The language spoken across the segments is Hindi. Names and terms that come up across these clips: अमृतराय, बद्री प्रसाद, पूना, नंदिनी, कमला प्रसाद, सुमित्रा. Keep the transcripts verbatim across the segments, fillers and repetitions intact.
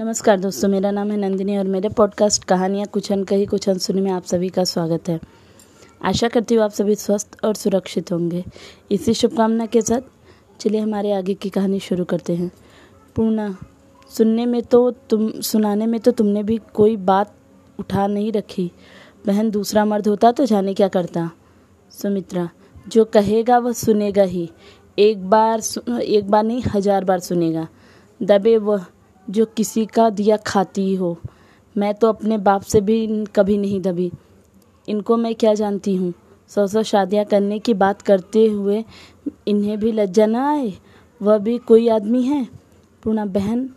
नमस्कार दोस्तों, मेरा नाम है नंदिनी और मेरे पॉडकास्ट कहानियाँ कुछ अनकही कुछ अनसुनी में आप सभी का स्वागत है। आशा करती हूँ आप सभी स्वस्थ और सुरक्षित होंगे। इसी शुभकामना के साथ चलिए हमारे आगे की कहानी शुरू करते हैं। पूना, सुनने में तो तुम सुनाने में तो तुमने भी कोई बात उठा नहीं रखी। बहन, दूसरा मर्द होता तो जाने क्या करता। सुमित्रा, जो कहेगा वह सुनेगा ही, एक बार एक बार नहीं हजार बार सुनेगा। दबे वह जो किसी का दिया खाती हो। मैं तो अपने बाप से भी कभी नहीं दबी, इनको मैं क्या जानती हूँ। सौ सौ शादियाँ करने की बात करते हुए इन्हें भी लज्जा ना आए, वह भी कोई आदमी है। पूना, बहन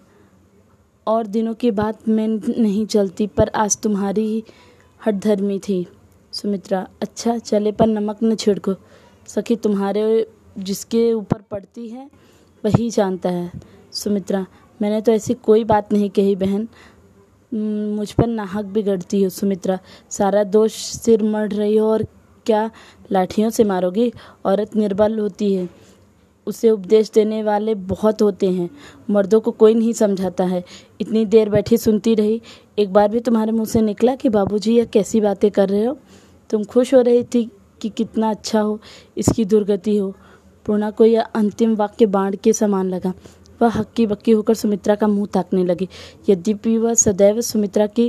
और दिनों की बात मैं नहीं चलती, पर आज तुम्हारी ही हठधर्मी थी। सुमित्रा, अच्छा चले पर नमक न छिड़को सखी, तुम्हारे जिसके ऊपर पड़ती है वही जानता है। सुमित्रा, मैंने तो ऐसी कोई बात नहीं कही बहन, मुझ पर नाहक बिगड़ती हो। सुमित्रा, सारा दोष सिर मढ़ रही हो और क्या लाठियों से मारोगी। औरत निर्बल होती है, उसे उपदेश देने वाले बहुत होते हैं, मर्दों को कोई नहीं समझाता है। इतनी देर बैठी सुनती रही, एक बार भी तुम्हारे मुंह से निकला कि बाबूजी यह कैसी बातें कर रहे हो। तुम खुश हो रही थी कि कितना अच्छा हो, इसकी दुर्गति हो। पूना को यह अंतिम वाक्य बाण के समान लगा। वह हक्की बक्की होकर सुमित्रा का मुंह ताकने लगी। यद्यपि वह सदैव सुमित्रा की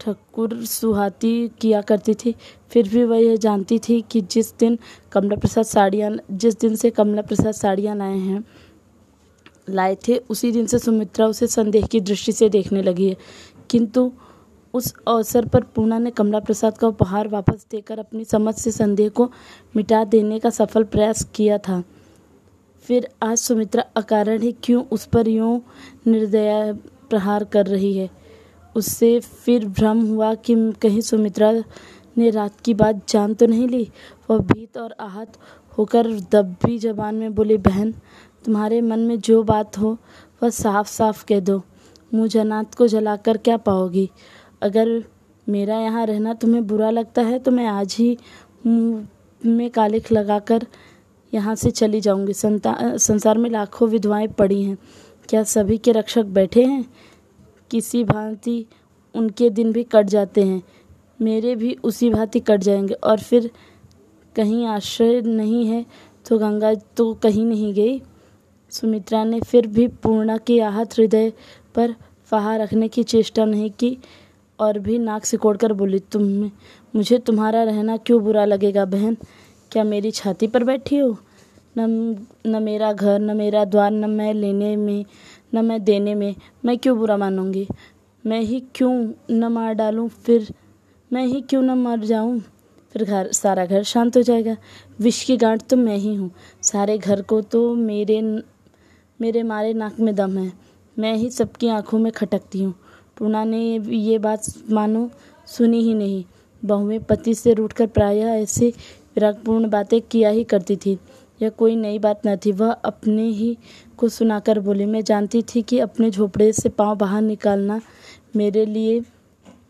ठकुर सुहाती किया करती थी, फिर भी वह यह जानती थी कि जिस दिन कमला प्रसाद साड़ियाँ जिस दिन से कमला प्रसाद साड़ियाँ लाए हैं लाए थे उसी दिन से सुमित्रा उसे संदेह की दृष्टि से देखने लगी है। किंतु उस अवसर पर पूना ने कमला प्रसाद का उपहार वापस देकर अपनी समझ से संदेह को मिटा देने का सफल प्रयास किया था। फिर आज सुमित्रा अकारण ही क्यों उस पर यूं निर्दया प्रहार कर रही है। उससे फिर भ्रम हुआ कि कहीं सुमित्रा ने रात की बात जान तो नहीं ली। वह भीत और आहत होकर दबी जबान में बोली, बहन तुम्हारे मन में जो बात हो वह साफ साफ कह दो, मुँह जन्नत को जलाकर क्या पाओगी। अगर मेरा यहाँ रहना तुम्हें बुरा लगता है तो मैं आज ही मुँह में कालिख लगाकर यहाँ से चली जाऊँगी। संसार में लाखों विधवाएं पड़ी हैं, क्या सभी के रक्षक बैठे हैं। किसी भांति उनके दिन भी कट जाते हैं, मेरे भी उसी भांति कट जाएंगे। और फिर कहीं आश्रय नहीं है तो गंगा तो कहीं नहीं गई। सुमित्रा ने फिर भी पूर्णा की आहत हृदय पर फहा रखने की चेष्टा नहीं की और भी नाक सिकोड़कर बोली, तुम मुझे तुम्हारा रहना क्यों बुरा लगेगा बहन, क्या मेरी छाती पर बैठी हो। न न मेरा घर न मेरा द्वार, न मैं लेने में न मैं देने में, मैं क्यों बुरा मानूंगी। मैं ही क्यों न मार डालूं फिर मैं ही क्यों न मर जाऊं, फिर घर सारा घर शांत हो जाएगा। विष की गांठ तो मैं ही हूँ, सारे घर को तो मेरे मेरे मारे नाक में दम है, मैं ही सबकी आंखों में खटकती हूँ। पूना ने ये बात मानो सुनी ही नहीं, बहुएं पति से रूठकर प्रायः ऐसे विरागपूर्ण बातें किया ही करती थी। यह कोई नई बात न थी, वह अपने ही को सुनाकर बोली, मैं जानती थी कि अपने झोपड़े से पाँव बाहर निकालना मेरे लिए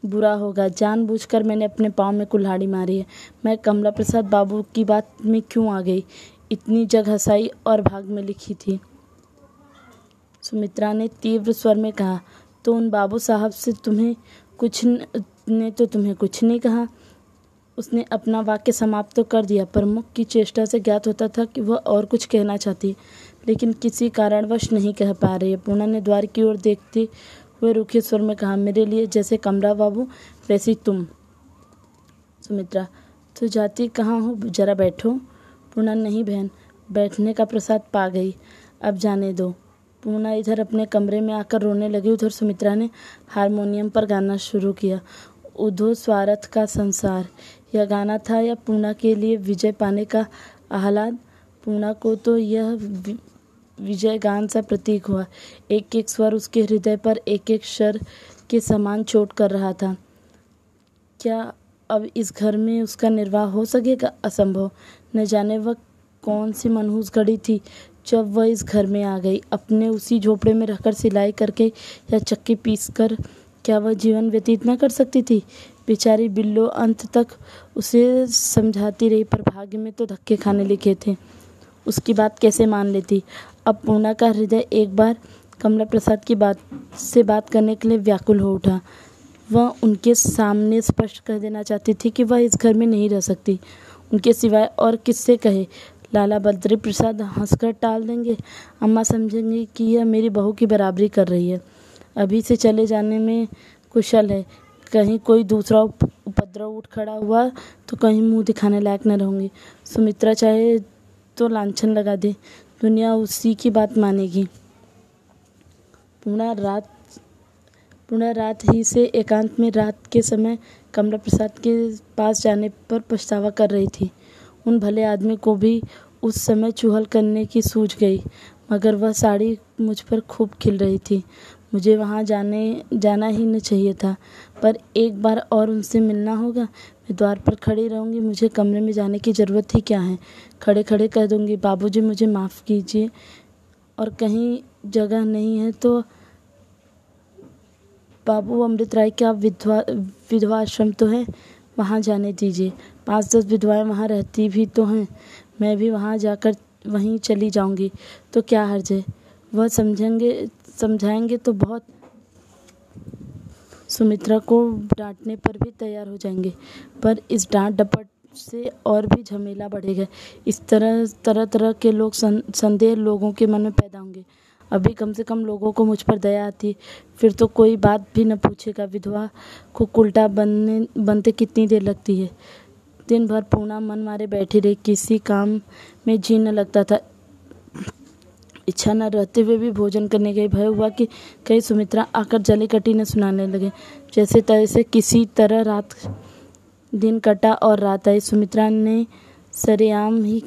बुरा होगा, जानबूझकर मैंने अपने पाँव में कुल्हाड़ी मारी है। मैं कमला प्रसाद बाबू की बात में क्यों आ गई, इतनी जग हंसाई और भाग में लिखी थी। सुमित्रा ने तीव्र स्वर में कहा, तो उन बाबू साहब से तुम्हें कुछ ने तो तुम्हें कुछ नहीं कहा। उसने अपना वाक्य समाप्त तो कर दिया, पर मुख की चेष्टा से ज्ञात होता था कि वह और कुछ कहना चाहती, लेकिन किसी कारणवश नहीं कह पा रही है। पूना ने द्वार की ओर देखते हुए रूखे स्वर में कहा, मेरे लिए जैसे कमला बाबू वैसी तुम। सुमित्रा, तो जाती कहाँ हो, जरा बैठो। पूना, नहीं बहन, बैठने का प्रसाद पा गई, अब जाने दो। पूना इधर अपने कमरे में आकर रोने लगी, उधर सुमित्रा ने हारमोनियम पर गाना शुरू किया। उधो स्वार्थ का संसार यह गाना था, या पूना के लिए विजय पाने का आह्लाद। पूना को तो यह विजय गान सा प्रतीक हुआ, एक एक स्वर उसके हृदय पर एक एक शर के समान चोट कर रहा था। क्या अब इस घर में उसका निर्वाह हो सकेगा, असंभव। न जाने वह कौन सी मनहूस घड़ी थी जब वह इस घर में आ गई। अपने उसी झोपड़े में रहकर सिलाई करके या चक्की पीस कर क्या वह जीवन व्यतीत न कर सकती थी। बेचारी बिल्लो अंत तक उसे समझाती रही, पर भाग्य में तो धक्के खाने लिखे थे, उसकी बात कैसे मान लेती। अब पूना का हृदय एक बार कमला प्रसाद की बात से बात करने के लिए व्याकुल हो उठा। वह उनके सामने स्पष्ट कह देना चाहती थी कि वह इस घर में नहीं रह सकती। उनके सिवाय और किससे कहे? लाला बद्री प्रसाद हंसकर टाल देंगे, अम्मा समझेंगी कि यह मेरी बहू की बराबरी कर रही है, अभी से चले जाने में कुशल है, कहीं कोई दूसरा उपद्रव उठ खड़ा हुआ तो कहीं मुंह दिखाने लायक न रहूँगी। सुमित्रा चाहे तो लांछन लगा दे, दुनिया उसी की बात मानेगी। पूना रात पूना रात ही से एकांत में रात के समय कमला प्रसाद के पास जाने पर पछतावा कर रही थी। उन भले आदमी को भी उस समय चूहल करने की सूझ गई, मगर वह साड़ी मुझ पर खूब खिल रही थी। मुझे वहाँ जाने जाना ही न चाहिए था, पर एक बार और उनसे मिलना होगा। मैं द्वार पर खड़ी रहूँगी, मुझे कमरे में जाने की ज़रूरत ही क्या है। खड़े खड़े कह दूँगी, बाबूजी मुझे माफ़ कीजिए, और कहीं जगह नहीं है तो बाबू अमृतराय का विधवा विधवा आश्रम तो है, वहाँ जाने दीजिए। पाँच दस विधवाएँ वहाँ रहती भी तो हैं, मैं भी वहाँ जाकर वहीं चली जाऊँगी तो क्या हर्ज है। वह समझेंगे समझाएंगे तो बहुत सुमित्रा को डांटने पर भी तैयार हो जाएंगे, पर इस डांट डपट से और भी झमेला बढ़ेगा। इस तरह तरह तरह के लोग संदेह लोगों के मन में पैदा होंगे। अभी कम से कम लोगों को मुझ पर दया आती, फिर तो कोई बात भी न पूछेगा। विधवा को उल्टा बनने बनते कितनी देर लगती है। दिन भर पूना मन मारे बैठी रही, किसी काम में जी न लगता था। इच्छा न रहते हुए भी भोजन करने गई, भय हुआ कि कहीं सुमित्रा आकर जली कटी न सुनाने लगे। जैसे तैसे किसी तरह रात दिन कटा और रात आई। सुमित्रा ने सरेआम ही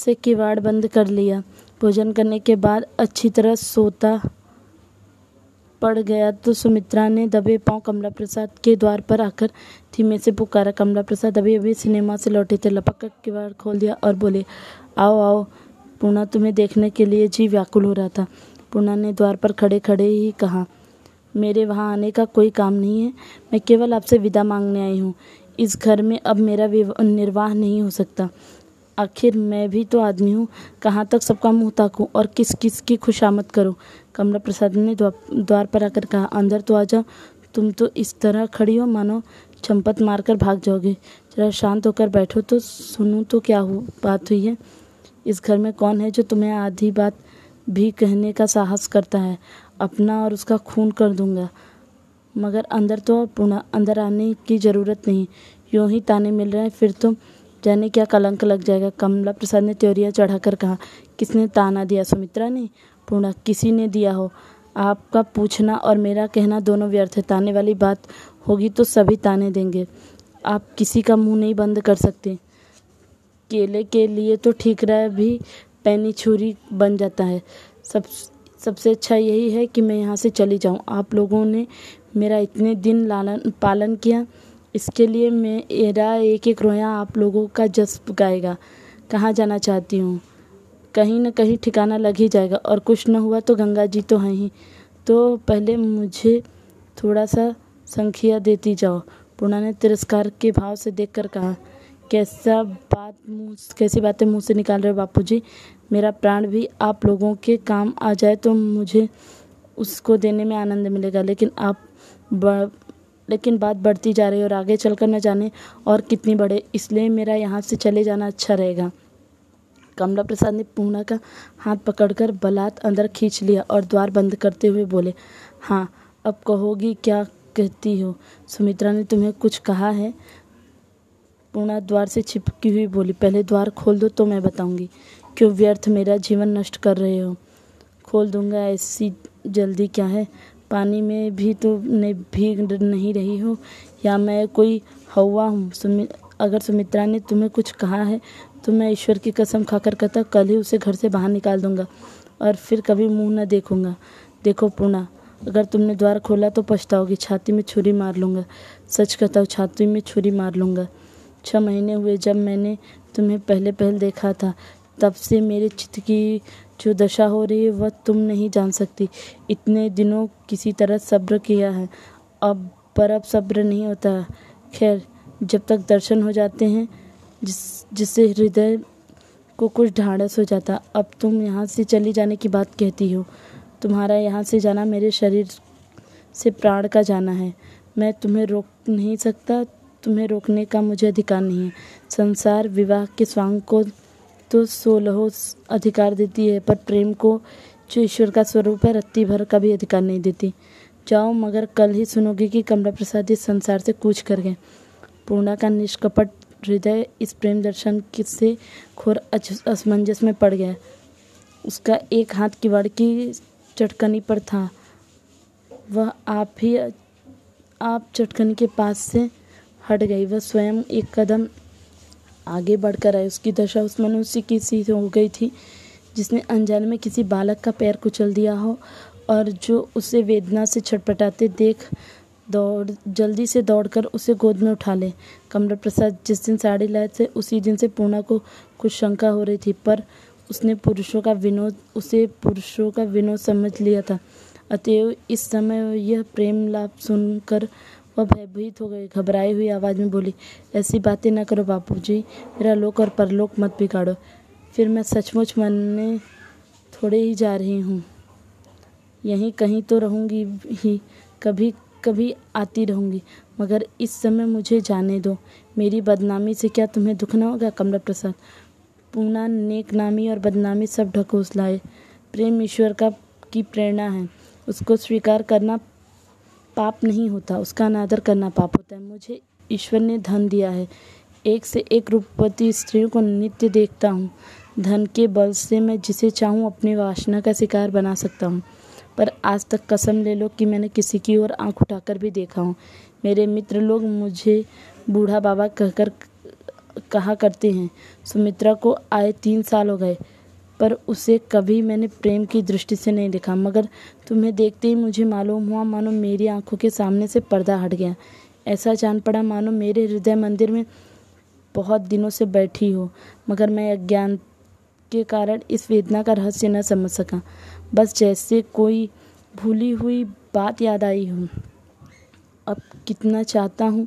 से किवाड़ बंद कर लिया। भोजन करने के बाद अच्छी तरह सोता पड़ गया तो सुमित्रा ने दबे पांव कमला प्रसाद के द्वार पर आकर धीमे से पुकारा। कमला प्रसाद अभी अभी सिनेमा से लौटे थे, लपक कर किवाड़ खोल दिया और बोले, आओ आओ पूना, तुम्हें देखने के लिए जी व्याकुल हो रहा था। पूना ने द्वार पर खड़े खड़े ही कहा, मेरे वहाँ आने का कोई काम नहीं है, मैं केवल आपसे विदा मांगने आई हूँ। इस घर में अब मेरा निर्वाह नहीं हो सकता, आखिर मैं भी तो आदमी हूँ, कहाँ तक सबका मुँह ताकूँ और किस किस की खुशामद करूँ। कमला प्रसाद ने द्वार पर आकर कहा, अंदर तो आ जाओ, तुम तो इस तरह खड़ी हो मानो चंपत मारकर भाग जाओगे। जरा शांत होकर बैठो तो सुनूँ तो क्या हुँ? बात हुई है। इस घर में कौन है जो तुम्हें आधी बात भी कहने का साहस करता है? अपना और उसका खून कर दूंगा, मगर अंदर तो पूना, अंदर आने की ज़रूरत नहीं। यूं ही ताने मिल रहे हैं, फिर तो जाने क्या कलंक लग जाएगा। कमला प्रसाद ने त्योरियां चढ़ाकर कहा, किसने ताना दिया? सुमित्रा ने? पूना, किसी ने दिया हो। आपका पूछना और मेरा कहना दोनों व्यर्थ है। ताने वाली बात होगी तो सभी ताने देंगे, आप किसी का मुँह नहीं बंद कर सकते। केले के लिए तो ठीकरा भी पैनी छुरी बन जाता है। सब सबसे अच्छा यही है कि मैं यहाँ से चली जाऊँ। आप लोगों ने मेरा इतने दिन लालन पालन किया, इसके लिए मेरा एक एक रोया आप लोगों का जज्ब गाएगा। कहाँ जाना चाहती हूँ, कहीं न कहीं ठिकाना लग ही जाएगा, और कुछ न हुआ तो गंगा जी तो हैं ही। तो पहले मुझे थोड़ा सा संखिया देती जाओ। पूना ने तिरस्कार के भाव से देख कर कहा, कैसा बात मुँह कैसी बातें मुँह से निकाल रहे हो बापूजी? मेरा प्राण भी आप लोगों के काम आ जाए तो मुझे उसको देने में आनंद मिलेगा, लेकिन आप लेकिन बात बढ़ती जा रही है और आगे चलकर न जाने और कितनी बढ़े, इसलिए मेरा यहाँ से चले जाना अच्छा रहेगा। कमला प्रसाद ने पूना का हाथ पकड़कर बलात अंदर खींच लिया और द्वार बंद करते हुए बोले, हाँ अब कहोगी क्या कहती हो? सुमित्रा ने तुम्हें कुछ कहा है? पूना द्वार से छिपकी हुई बोली, पहले द्वार खोल दो तो मैं बताऊंगी। क्यों व्यर्थ मेरा जीवन नष्ट कर रहे हो? खोल दूंगा, ऐसी जल्दी क्या है? पानी में भी तो ने भीग नहीं रही हो, या मैं कोई हवा हूँ? सुमि अगर सुमित्रा ने तुम्हें कुछ कहा है तो मैं ईश्वर की कसम खाकर कहता कल ही उसे घर से बाहर निकाल दूंगा और फिर कभी मुँह न देखूंगा। देखो पूना, अगर तुमने द्वार खोला तो पछताओगी, छाती में छुरी मार लूँगा। सच कहता हूँ, छाती में छुरी मार लूँगा। छः महीने हुए जब मैंने तुम्हें पहले पहल देखा था, तब से मेरे चित्त की जो दशा हो रही है वह तुम नहीं जान सकती। इतने दिनों किसी तरह सब्र किया है, अब पर अब सब्र नहीं होता। खैर, जब तक दर्शन हो जाते हैं जिस जिससे हृदय को कुछ ढाढ़स हो जाता। अब तुम यहाँ से चली जाने की बात कहती हो, तुम्हारा यहाँ से जाना मेरे शरीर से प्राण का जाना है। मैं तुम्हें रोक नहीं सकता, तुम्हें रोकने का मुझे अधिकार नहीं है। संसार विवाह के स्वांग को तो सोलहों अधिकार देती है, पर प्रेम को जो ईश्वर का स्वरूप है रत्ती भर का भी अधिकार नहीं देती। जाओ, मगर कल ही सुनोगे कि कमला प्रसाद इस संसार से कूच कर गए। पूर्णा का निष्कपट हृदय इस प्रेम दर्शन से घोर असमंजस में पड़ गया। उसका एक हाथ किवाड़ की चटकनी पर था। वह आप ही आप चटकनी के पास से हट गई। वह स्वयं एक कदम आगे बढ़कर आई। उसकी दशा उस मनुष्य की सी हो गई थी जिसने अनजाने में किसी बालक का पैर कुचल दिया हो और जो उसे वेदना से छटपटाते देख दौड़ जल्दी से दौड़कर उसे गोद में उठा ले। कमला प्रसाद जिस दिन साड़ी लाए थे उसी दिन से पूना को कुछ शंका हो रही थी, पर उसने पुरुषों का विनोद उसे पुरुषों का विनोद समझ लिया था। अतएव इस समय यह प्रेम लाभ सुनकर वह भयभीत हो गई। घबराई हुई आवाज़ में बोली, ऐसी बातें ना करो बापूजी, मेरा लोक और परलोक मत बिगाड़ो। फिर मैं सचमुच मरने थोड़े ही जा रही हूँ, यहीं कहीं तो रहूँगी ही, कभी कभी आती रहूँगी, मगर इस समय मुझे जाने दो। मेरी बदनामी से क्या तुम्हें दुख ना होगा कमला प्रसाद? पूना नेक नामी और बदनामी सब ढकोस लाए। प्रेम ईश्वर का की प्रेरणा है, उसको स्वीकार करना पाप नहीं होता, उसका अनादर करना पाप होता है। मुझे ईश्वर ने धन दिया है, एक से एक रूपवती स्त्रियों को नित्य देखता हूँ। धन के बल से मैं जिसे चाहूँ अपनी वासना का शिकार बना सकता हूँ, पर आज तक कसम ले लो कि मैंने किसी की ओर आंख उठाकर भी देखा हूँ। मेरे मित्र लोग मुझे बूढ़ा बाबा कहकर कहा करते हैं। सुमित्रा को आए तीन साल हो गए, पर उसे कभी मैंने प्रेम की दृष्टि से नहीं देखा, मगर तुम्हें देखते ही मुझे मालूम हुआ मानो मेरी आंखों के सामने से पर्दा हट गया। ऐसा जान पड़ा मानो मेरे हृदय मंदिर में बहुत दिनों से बैठी हो, मगर मैं अज्ञान के कारण इस वेदना का रहस्य न समझ सका। बस जैसे कोई भूली हुई बात याद आई हो। अब कितना चाहता हूँ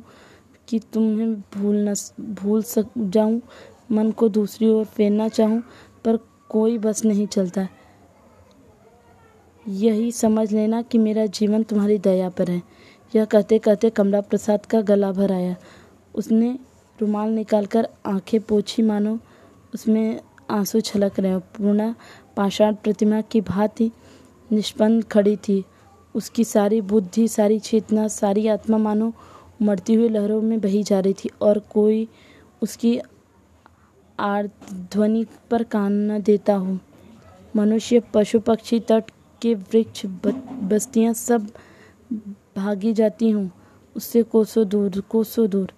कि तुम्हें भूल न भूल सक जाऊँ, मन को दूसरी ओर फेरना चाहूँ, पर कोई बस नहीं चलता। यही समझ लेना कि मेरा जीवन तुम्हारी दया पर है। यह कहते कहते कमला प्रसाद का गला भर आया। उसने रुमाल निकालकर आंखें पोछी, मानो उसमें आंसू छलक रहे हो। पूर्णा पाषाण प्रतिमा की भांति निष्पन्न खड़ी थी। उसकी सारी बुद्धि, सारी चेतना, सारी आत्मा मानो उमड़ती हुई लहरों में बही जा रही थी, और कोई उसकी आर्ध्वनि पर कान न देता हो। मनुष्य, पशु, पक्षी, तट के वृक्ष, बस्तियां सब भागी जाती हों, उससे कोसों दूर कोसों दूर।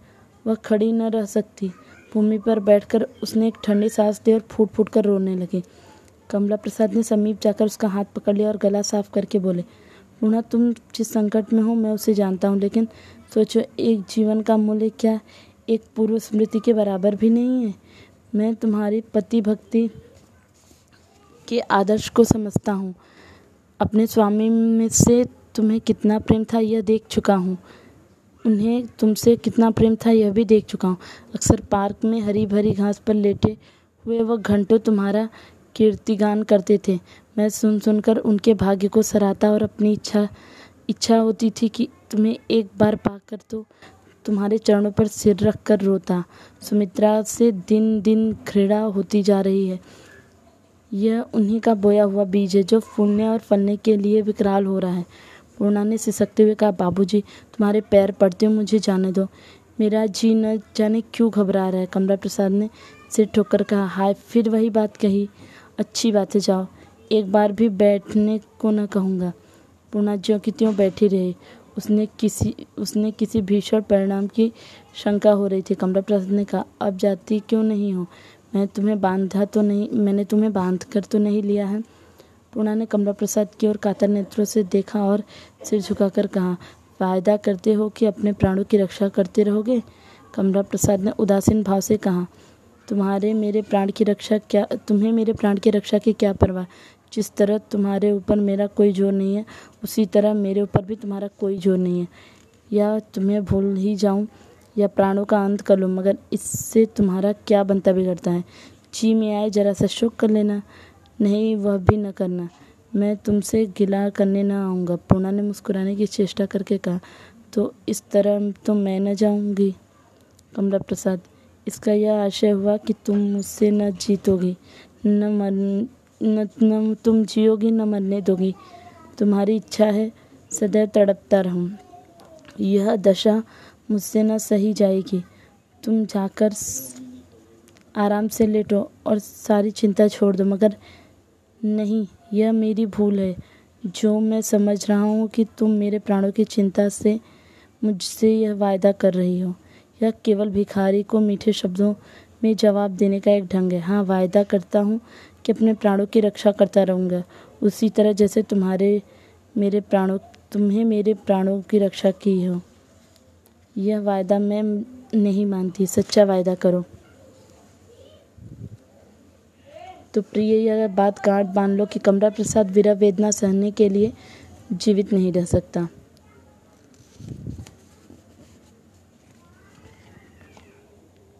वह खड़ी न रह सकती। भूमि पर बैठकर उसने एक ठंडी सांस ली और फूट फूट कर रोने लगी। कमला प्रसाद ने समीप जाकर उसका हाथ पकड़ लिया और गला साफ करके बोले, पूना, तुम जिस संकट में हो मैं उसे जानता हूँ, लेकिन सोचो एक जीवन का मूल्य क्या एक पूर्व स्मृति के बराबर भी नहीं है। मैं तुम्हारी पति भक्ति के आदर्श को समझता हूँ। अपने स्वामी में से तुम्हें कितना प्रेम था यह देख चुका हूँ, उन्हें तुमसे कितना प्रेम था यह भी देख चुका हूँ। अक्सर पार्क में हरी भरी घास पर लेटे हुए वह घंटों तुम्हारा कीर्तिगान करते थे। मैं सुन सुनकर उनके भाग्य को सराहता और अपनी इच्छा इच्छा होती थी कि तुम्हें एक बार पाकर तो तुम्हारे चरणों पर सिर रख कर रोता। सुमित्रा से दिन दिन घृणा होती जा रही है। यह उन्हीं का बोया हुआ बीज है जो फूलने और फलने के लिए विकराल हो रहा है। पूर्णा ने सिसकते हुए कहा, बाबूजी, तुम्हारे पैर पड़ते हो, मुझे जाने दो। मेरा जी न जाने क्यों घबरा रहा है, कमला प्रसाद ने सिर ठोकर कहा। हाय, फिर वही बात कही। अच्छी बात है, जाओ, एक बार भी बैठने को न कहूँगा। पूर्णा ज्यों की त्यों बैठी रही। उसने किसी उसने किसी भीषण परिणाम की शंका हो रही थी। कमला प्रसाद ने कहा, अब जाती क्यों नहीं हो? मैं तुम्हें बांधा तो नहीं मैंने तुम्हें बांध कर तो नहीं लिया है? पूर्णा ने कमला प्रसाद की ओर कातर नेत्रों से देखा और सिर झुकाकर कहा, वायदा करते हो कि अपने प्राणों की रक्षा करते रहोगे? कमला प्रसाद ने उदासीन भाव से कहा, तुम्हारे मेरे प्राण की रक्षा क्या तुम्हें मेरे प्राण की रक्षा की क्या परवाह? जिस तरह तुम्हारे ऊपर मेरा कोई जोर नहीं है, उसी तरह मेरे ऊपर भी तुम्हारा कोई जोर नहीं है। या तुम्हें भूल ही जाऊँ या प्राणों का अंत कर लूँ, मगर इससे तुम्हारा क्या बनता बिगड़ता है। जी में आए जरा सा शोक कर लेना, नहीं वह भी न करना। मैं तुमसे गिला करने ना आऊँगा। पूना ने मुस्कुराने की चेष्टा करके कहा, तो इस तरह तो मैं न जाऊँगी। कमला प्रसाद, इसका यह आशय हुआ कि तुम मुझसे न जीतोगी, न मर न, न तुम जियोगी न मरने दोगी। तुम्हारी इच्छा है सदैव तड़पता रहूं। यह दशा मुझसे न सही जाएगी। तुम जाकर आराम से लेटो और सारी चिंता छोड़ दो। मगर नहीं, यह मेरी भूल है जो मैं समझ रहा हूँ कि तुम मेरे प्राणों की चिंता से मुझसे यह वायदा कर रही हो। यह केवल भिखारी को मीठे शब्दों में जवाब देने का एक ढंग है। हाँ, वायदा करता हूँ कि अपने प्राणों की रक्षा करता रहूँगा, उसी तरह जैसे तुम्हारे मेरे प्राणों तुम्हें मेरे प्राणों की रक्षा की हो। यह वायदा मैं नहीं मानती। सच्चा वायदा करो। तो प्रिय, यह बात गांठ बांध लो कि कमला प्रसाद विरह वेदना सहने के लिए जीवित नहीं रह सकता।